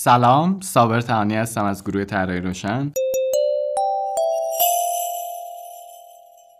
سلام، صابر تهرانی هستم از گروه طراحی روشن.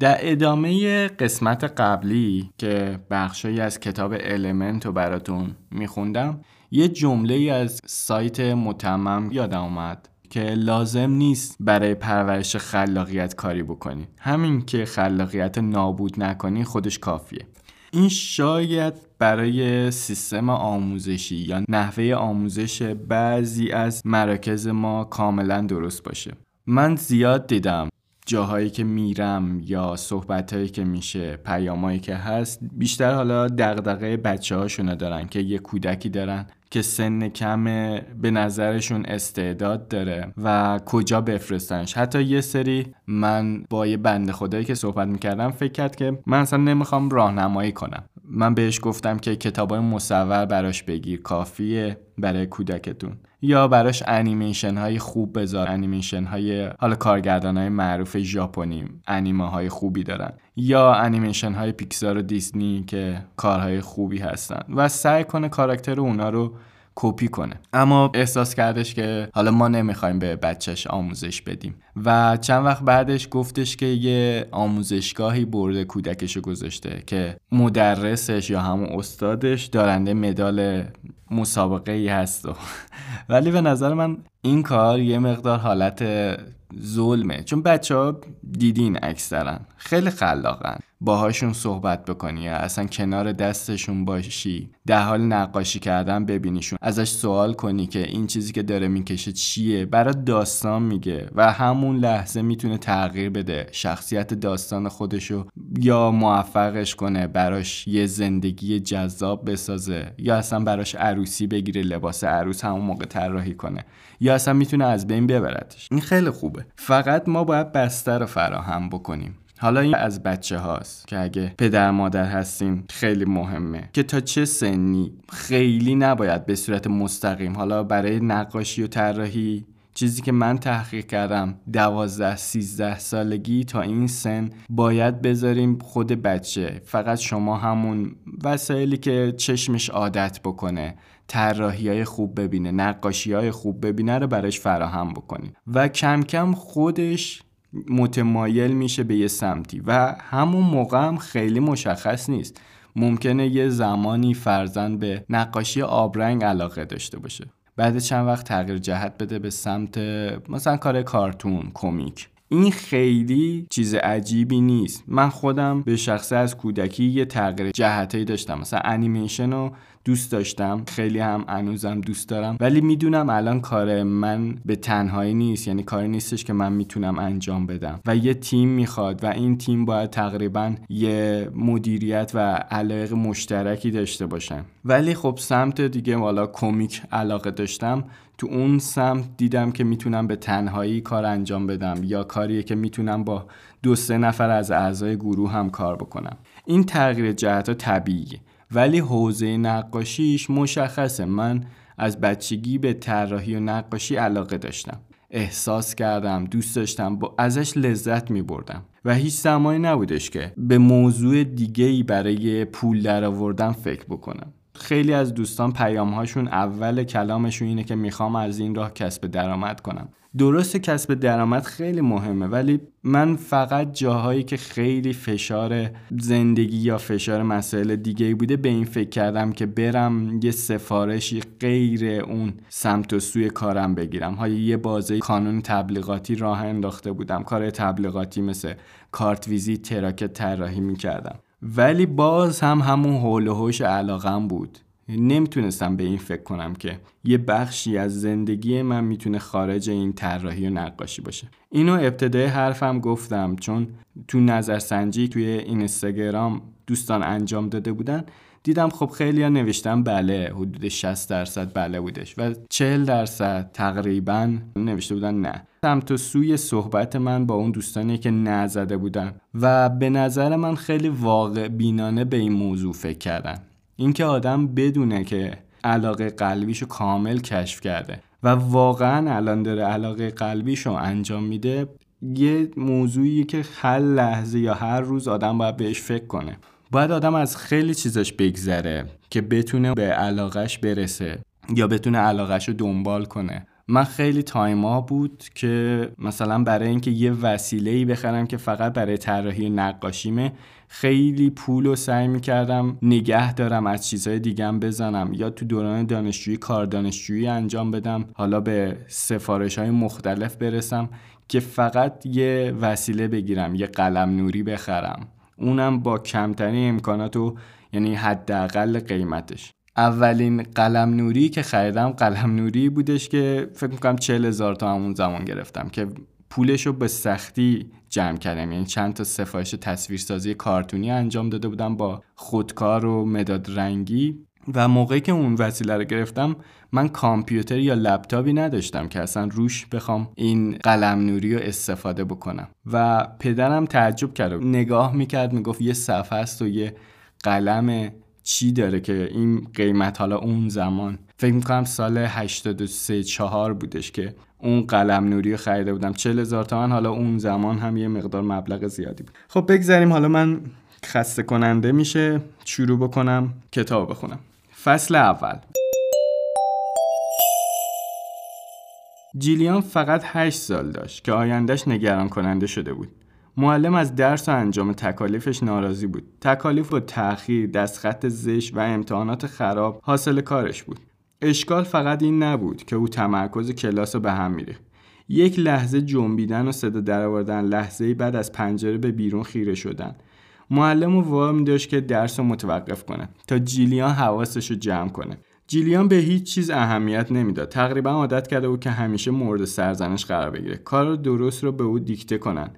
در ادامه قسمت قبلی که بخشی از کتاب المنت رو براتون میخوندم، یه جمله‌ای از سایت متمم یادم اومد که لازم نیست برای پرورش خلاقیت کاری بکنی. همین که خلاقیت نابود نکنی خودش کافیه. این شاید برای سیستم آموزشی یا نحوه آموزش بعضی از مراکز ما کاملا درست باشه. من زیاد دیدم جاهایی که میرم یا صحبتایی که میشه، پیامایی که هست، بیشتر حالا دغدغه بچه‌هاشون دارن که یه کودکی دارن که سن کمه، به نظرشون استعداد داره و کجا بفرستنش. حتی یه سری، من با یه بنده خدایی که صحبت میکردم فکر کرد که من اصلا نمیخوام راهنمایی کنم. من بهش گفتم که کتابای مصور براش بگیر، کافیه برای کودکتون، یا براش انیمیشن های خوب بذار، انیمیشن های حالا کارگردان های معروف ژاپنی انیمه های خوبی دارن، یا انیمیشن های پیکسار و دیزنی که کارهای خوبی هستن و سعی کنه کاراکتر اونا رو کپی کنه. اما احساس کردش که حالا ما نمیخوایم به بچهش آموزش بدیم و چند وقت بعدش گفتش که یه آموزشگاهی برده کودکشو گذاشته که مدرسش یا همون استادش دارنده مدال مسابقه ای هست ولی به نظر من این کار یه مقدار حالت ظلمه، چون بچه‌ها دیدین اکثرا خیلی خلاقن، باهاشون صحبت بکنی، اصلا کنار دستشون باشی، در حال نقاشی کردن ببینیشون، ازش سوال کنی که این چیزی که داره میکشه چیه، برات داستان میگه و همون لحظه میتونه تغییر بده شخصیت داستان خودشو، یا موفقش کنه، براش یه زندگی جذاب بسازه، یا اصلا براش عروسی بگیره، لباس عروس همون موقع طراحی کنه، یا اصلا میتونه از بین ببردش. این خیلی خوبه. فقط ما باید بستر رو فراهم بکنیم. حالا این از بچه هاست که اگه پدر مادر هستیم خیلی مهمه که تا چه سنی، خیلی نباید به صورت مستقیم. حالا برای نقاشی و طراحی چیزی که من تحقیق کردم 12-13 سالگی تا این سن باید بذاریم خود بچه، فقط شما همون وسایلی که چشمش عادت بکنه، طراحی‌های خوب ببینه، نقاشی‌های خوب ببینه رو براش فراهم بکنید و کم کم خودش متمایل میشه به یه سمتی و همون موقع هم خیلی مشخص نیست. ممکنه یه زمانی فرزند به نقاشی آبرنگ علاقه داشته باشه، بعد چند وقت تغییر جهت بده به سمت مثلا کار کارتون، کمیک. این خیلی چیز عجیبی نیست. من خودم به شخصه از کودکی یه تغییر جهتایی داشتم، مثلا انیمیشن رو دوست داشتم، خیلی هم هنوزم دوست دارم، ولی میدونم الان کار من به تنهایی نیست، یعنی کاری نیستش که من میتونم انجام بدم و یه تیم میخواد و این تیم باید تقریبا یه مدیریت و علایق مشترکی داشته باشن. ولی خب سمت دیگه، والا کمیک علاقه داشتم، تو اون سمت دیدم که میتونم به تنهایی کار انجام بدم یا کاریه که میتونم با 2-3 نفر از اعضای گروه هم کار بکنم. این تغییر جهت‌ها طبیعیه، ولی حوزه نقاشیش مشخصه. من از بچگی به طراحی و نقاشی علاقه داشتم، احساس کردم، دوست داشتم، ازش لذت می‌بردم و هیچ زمانی نبودش که به موضوع دیگه‌ای برای پول درآوردن فکر بکنم. خیلی از دوستان پیام‌هاشون اول کلامشون اینه که میخوام از این راه کسب درآمد کنم. درسته کسب درآمد خیلی مهمه، ولی من فقط جاهایی که خیلی فشار زندگی یا فشار مسائل دیگه‌ای بوده به این فکر کردم که برم یه سفارشی غیر اون سمت و سوی کارم بگیرم. های یه بازه کانون تبلیغاتی راه انداخته بودم، کار تبلیغاتی مثل کارت ویزیت، تراکت طراحی می‌کردم، ولی باز هم همون حول و حوش علاقم بود. نمیتونستم به این فکر کنم که یه بخشی از زندگی من میتونه خارج این طراحی و نقاشی باشه. اینو ابتدای حرفم گفتم، چون تو نظرسنجی توی اینستاگرام دوستان انجام داده بودن، دیدم خب خیلی ها نوشتن بله، حدود 60% بله بودش و 40% تقریبا نوشته بودن نه. سمت و سوی صحبت من با اون دوستانی که نزده بودن و به نظر من خیلی واقع بینانه به این موضوع فکر کردن. اینکه آدم بدونه که علاقه قلبیشو کامل کشف کرده و واقعا الان داره علاقه قلبیشو انجام میده، یه موضوعی که هر لحظه یا هر روز آدم باید بهش فکر کنه. باید آدم از خیلی چیزاش بگذره که بتونه به علاقهش برسه. یا بتونه علاقه‌ش رو دنبال کنه. من خیلی تایما بود که مثلا برای اینکه یه وسیله‌ای بخرم که فقط برای طراحی نقاشیمه، خیلی پول رو سعی می‌کردم نگه دارم، از چیزهای دیگم بزنم، یا تو دوران دانشجویی کار دانشجویی انجام بدم، حالا به سفارش‌های مختلف برسم که فقط یه وسیله بگیرم، یه قلم نوری بخرم، اونم با کمترین امکانات و یعنی حداقل قیمتش. اولین قلم نوری که خریدم قلم نوری بودش که فکر میکنم 40,000 تومان همون زمان گرفتم که پولشو به سختی جمع کردم. یعنی چند تا سفارش تصویرسازی کارتونی انجام داده بودم با خودکار و مداد رنگی، و موقعی که اون وسیله رو گرفتم من کامپیوتر یا لپتاپی نداشتم که اصلا روش بخوام این قلم نوری رو استفاده بکنم، و پدرم تعجب کرد، نگاه میکرد، میگفت یه صفحه است و یه قلم چی داره که این قیمت. حالا اون زمان فکر میکنم سال 83-84 بودش که اون قلم نوری رو خریده بودم، 40,000 تومان. حالا اون زمان هم یه مقدار مبلغ زیادی بود. خب بگذاریم حالا من خسته کننده میشه شروع بکنم کتاب بخونم. فصل اول. جیلیان فقط 8 سال داشت که آیندهش نگران کننده شده بود. معلم از درس و انجام تکالیفش ناراضی بود. تکالیف و تأخیر، دستخط زشت و امتحانات خراب حاصل کارش بود. اشکال فقط این نبود که او تمرکز کلاس رو به هم می‌ریخت. یک لحظه جنبیدن و صدا درآوردن، لحظه‌ای بعد از پنجره به بیرون خیره شدن. معلم رو وام داشت که درس رو متوقف کنه تا جیلیان حواسش رو جمع کنه. جیلیان به هیچ چیز اهمیت نمیداد. تقریبا عادت کرده بود که همیشه مورد سرزنش قرار بگیره. کار درست رو به او دیکته کنن،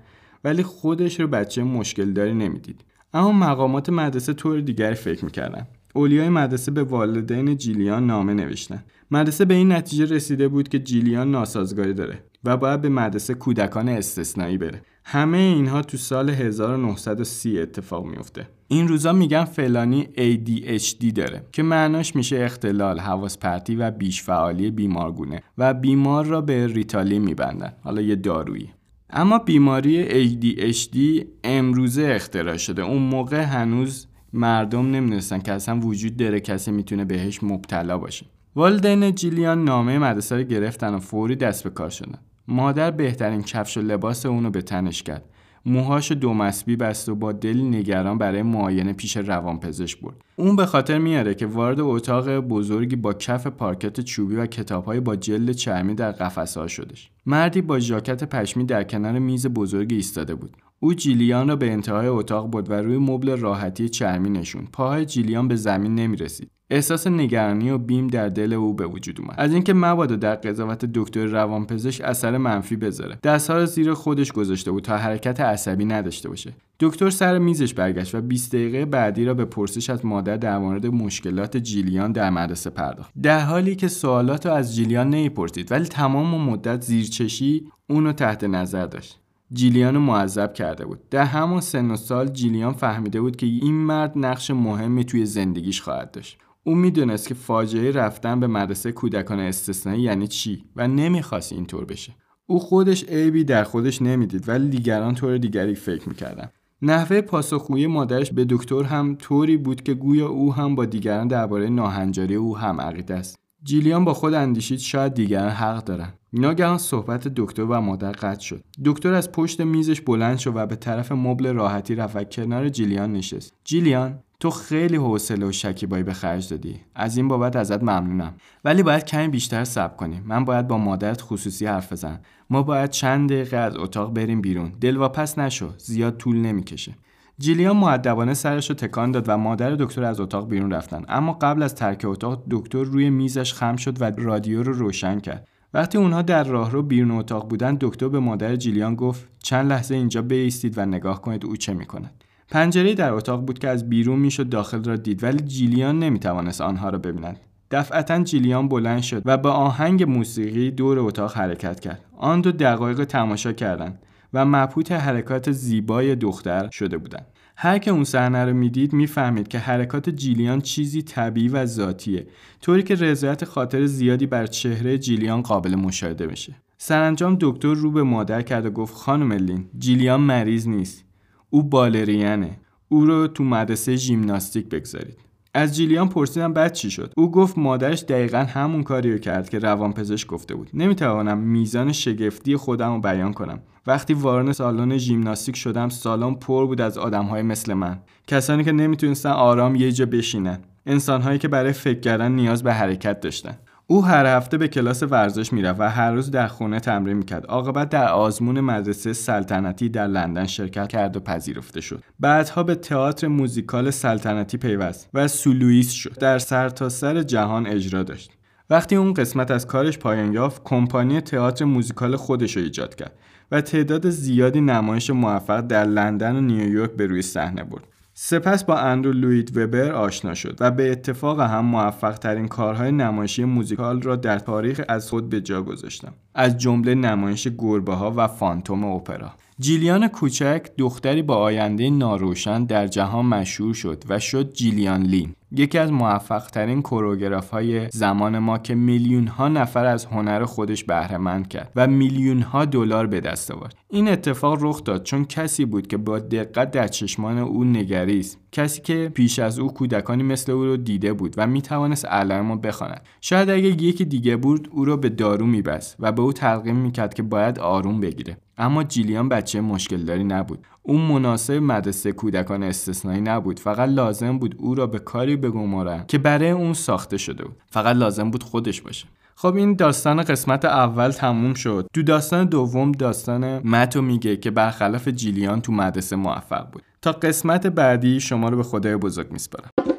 ولی خودش رو بچه مشکل داری نمیدید. اما مقامات مدرسه طور دیگری فکر میکردن. اولیای مدرسه به والدین جیلیان نامه نوشتن. مدرسه به این نتیجه رسیده بود که جیلیان ناسازگاری داره و باید به مدرسه کودکان استثنایی بره. همه اینها تو سال 1930 اتفاق میفته. این روزا میگن فلانی ADHD داره که معناش میشه اختلال حواس پرتی و بیشفعالی بیمارگونه، و بیمار را به ریتالی میبندن، حالا یه دارویی. اما بیماری ADHD امروزه اختراع شده. اون موقع هنوز مردم نمی‌دونستن که اصلا وجود داره، کسی میتونه بهش مبتلا باشه. والدین جیلیان نامه مدرسه رو گرفتن و فوری دست به کار شدن. مادر بهترین کفش و لباس اونو به تنش کرد. موهاشو دو مسبی بست و با دل نگران برای معاینه پیش روانپزشک برد. اون به خاطر میاره که وارد اتاق بزرگی با کف پارکت چوبی و کتاب‌های با جلد چرمی در قفسه‌ها شدش. مردی با ژاکت پشمی در کنار میز بزرگی ایستاده بود. او جیلیان را به انتهای اتاق برد و روی مبل راحتی چرمی نشوند. پاهای جیلیان به زمین نمی‌رسید. احساس نگرانی و بیم در دل او به وجود اومد از اینکه مبادا در قضاوت دکتر روانپزشک اثر منفی بذاره. دست‌ها را زیر خودش گذاشته بود تا حرکت عصبی نداشته باشه. دکتر سر میزش برگشت و 20 دقیقه بعدی را به پرسش از مادر در مورد مشکلات جیلیان در مدرسه پرداخت، در حالی که سوالات را از جیلیان نمی‌پرسید، ولی تمام مدت زیرچشی اون را تحت نظر داشت. جیلیان معذب کرده بود. در همان سن و سال جیلیان فهمیده بود که این مرد نقش مهمی توی زندگیش خواهد داشت. او میدونست که فاجعه رفتن به مدرسه کودکان استثنایی یعنی چی و نمیخواست اینطور بشه. او خودش عیبی در خودش نمیدید، ولی دیگران طور دیگری فکر میکردن. نحوه پاسخگویی مادرش به دکتر هم طوری بود که گویا او هم با دیگران درباره ناهنجاری او هم عقیده است. جیلیان با خود اندیشید شاید دیگران حق دارن. ناگهان صحبت دکتر و مادر قطع شد. دکتر از پشت میزش بلند شد و به طرف مبل راحتی رفت و کنار جیلیان نشست. جیلیان، تو خیلی حوصله و شکیبایی به خرج دادی. از این بابت ازت ممنونم. ولی باید کمی بیشتر صبر کنی. من باید با مادرت خصوصی حرف بزنم. ما باید چند دقیقه از اتاق بریم بیرون. دلواپس نشو. زیاد طول نمیکشه. جیلیان مؤدبانه سرش رو تکان داد و مادر دکتر از اتاق بیرون رفتن. اما قبل از ترک اتاق دکتر روی میزش خم شد و رادیو رو روشن کرد. وقتی اونها در راهرو بیرون اتاق بودن دکتر به مادر جیلیان گفت چند لحظه اینجا بایستید و نگاه کنید او چه میکنه. پنجره‌ای در اتاق بود که از بیرون میشد داخل را دید، ولی جیلیان نمیتوانست آنها را ببیند. دفعتاً جیلیان بلند شد و با آهنگ موسیقی دور اتاق حرکت کرد. آن دو دقایق تماشا کردند و مبهوت حرکات زیبای دختر شده بودند. هر که اون صحنه رو میدید میفهمید که حرکات جیلیان چیزی طبیعی و ذاتیه، طوری که رضایت خاطر زیادی بر چهره جیلیان قابل مشاهده میشه. سرانجام دکتر رو به مادر کرد و گفت خانم لین، جیلیان مریض نیست. او بالرینه. او رو تو مدرسه ژیمناستیک بگذارید. از جیلیان پرسیدم بعد چی شد. او گفت مادرش دقیقاً همون کاریو کرد که روانپزشک گفته بود. نمیتوانم میزان شگفتی خودم رو بیان کنم. وقتی وارد سالن ژیمناستیک شدم، سالن پر بود از آدم‌های مثل من، کسانی که نمیتونستن آرام یه جا بشینن، انسان‌هایی که برای فکر کردن نیاز به حرکت داشتن. او هر هفته به کلاس ورزش میرفت و هر روز در خونه تمرین میکرد. عاقبت در آزمون مدرسه سلطنتی در لندن شرکت کرد و پذیرفته شد. بعدها به تئاتر موزیکال سلطنتی پیوست و سولوئیست شد. در سرتاسر جهان اجرا داشت. وقتی اون قسمت از کارش پایان یافت، کمپانی تئاتر موزیکال خودش رو ایجاد کرد و تعداد زیادی نمایش موفق در لندن و نیویورک به روی صحنه برد. سپس با اندرو لوید ویبر آشنا شد و به اتفاق هم موفق ترین کارهای نمایشی موزیکال را در تاریخ از خود به جا گذاشتم، از جمله نمایش گربه ها و فانتوم اوپرا. جیلیان کوچک، دختری با آینده ناروشن، در جهان مشهور شد و شد جیلیان لین، یکی از موفق ترین کوروگراف های زمان ما که میلیون ها نفر از هنر خودش بهره مند کرد و میلیون ها دلار به دست آورد. این اتفاق رخ داد چون کسی بود که با دقت در چشمان او نگریست، کسی که پیش از او کودکانی مثل او رو دیده بود و میتوانست علائم رو بخواند. شاید اگه یکی دیگه بود او رو به دارو میبست و به او تلقین میکرد که باید آروم بگیره. اما جیلیان بچه مشکل داری نبود. اون مناسب مدرسه کودکان استثنایی نبود. فقط لازم بود او را به کاری بگمارن که برای اون ساخته شده بود. فقط لازم بود خودش باشه. خب این داستان قسمت اول تموم شد. تو داستان دوم داستان متو میگه که برخلاف جیلیان تو مدرسه موفق بود. تا قسمت بعدی شما رو به خدای بزرگ میسپارم.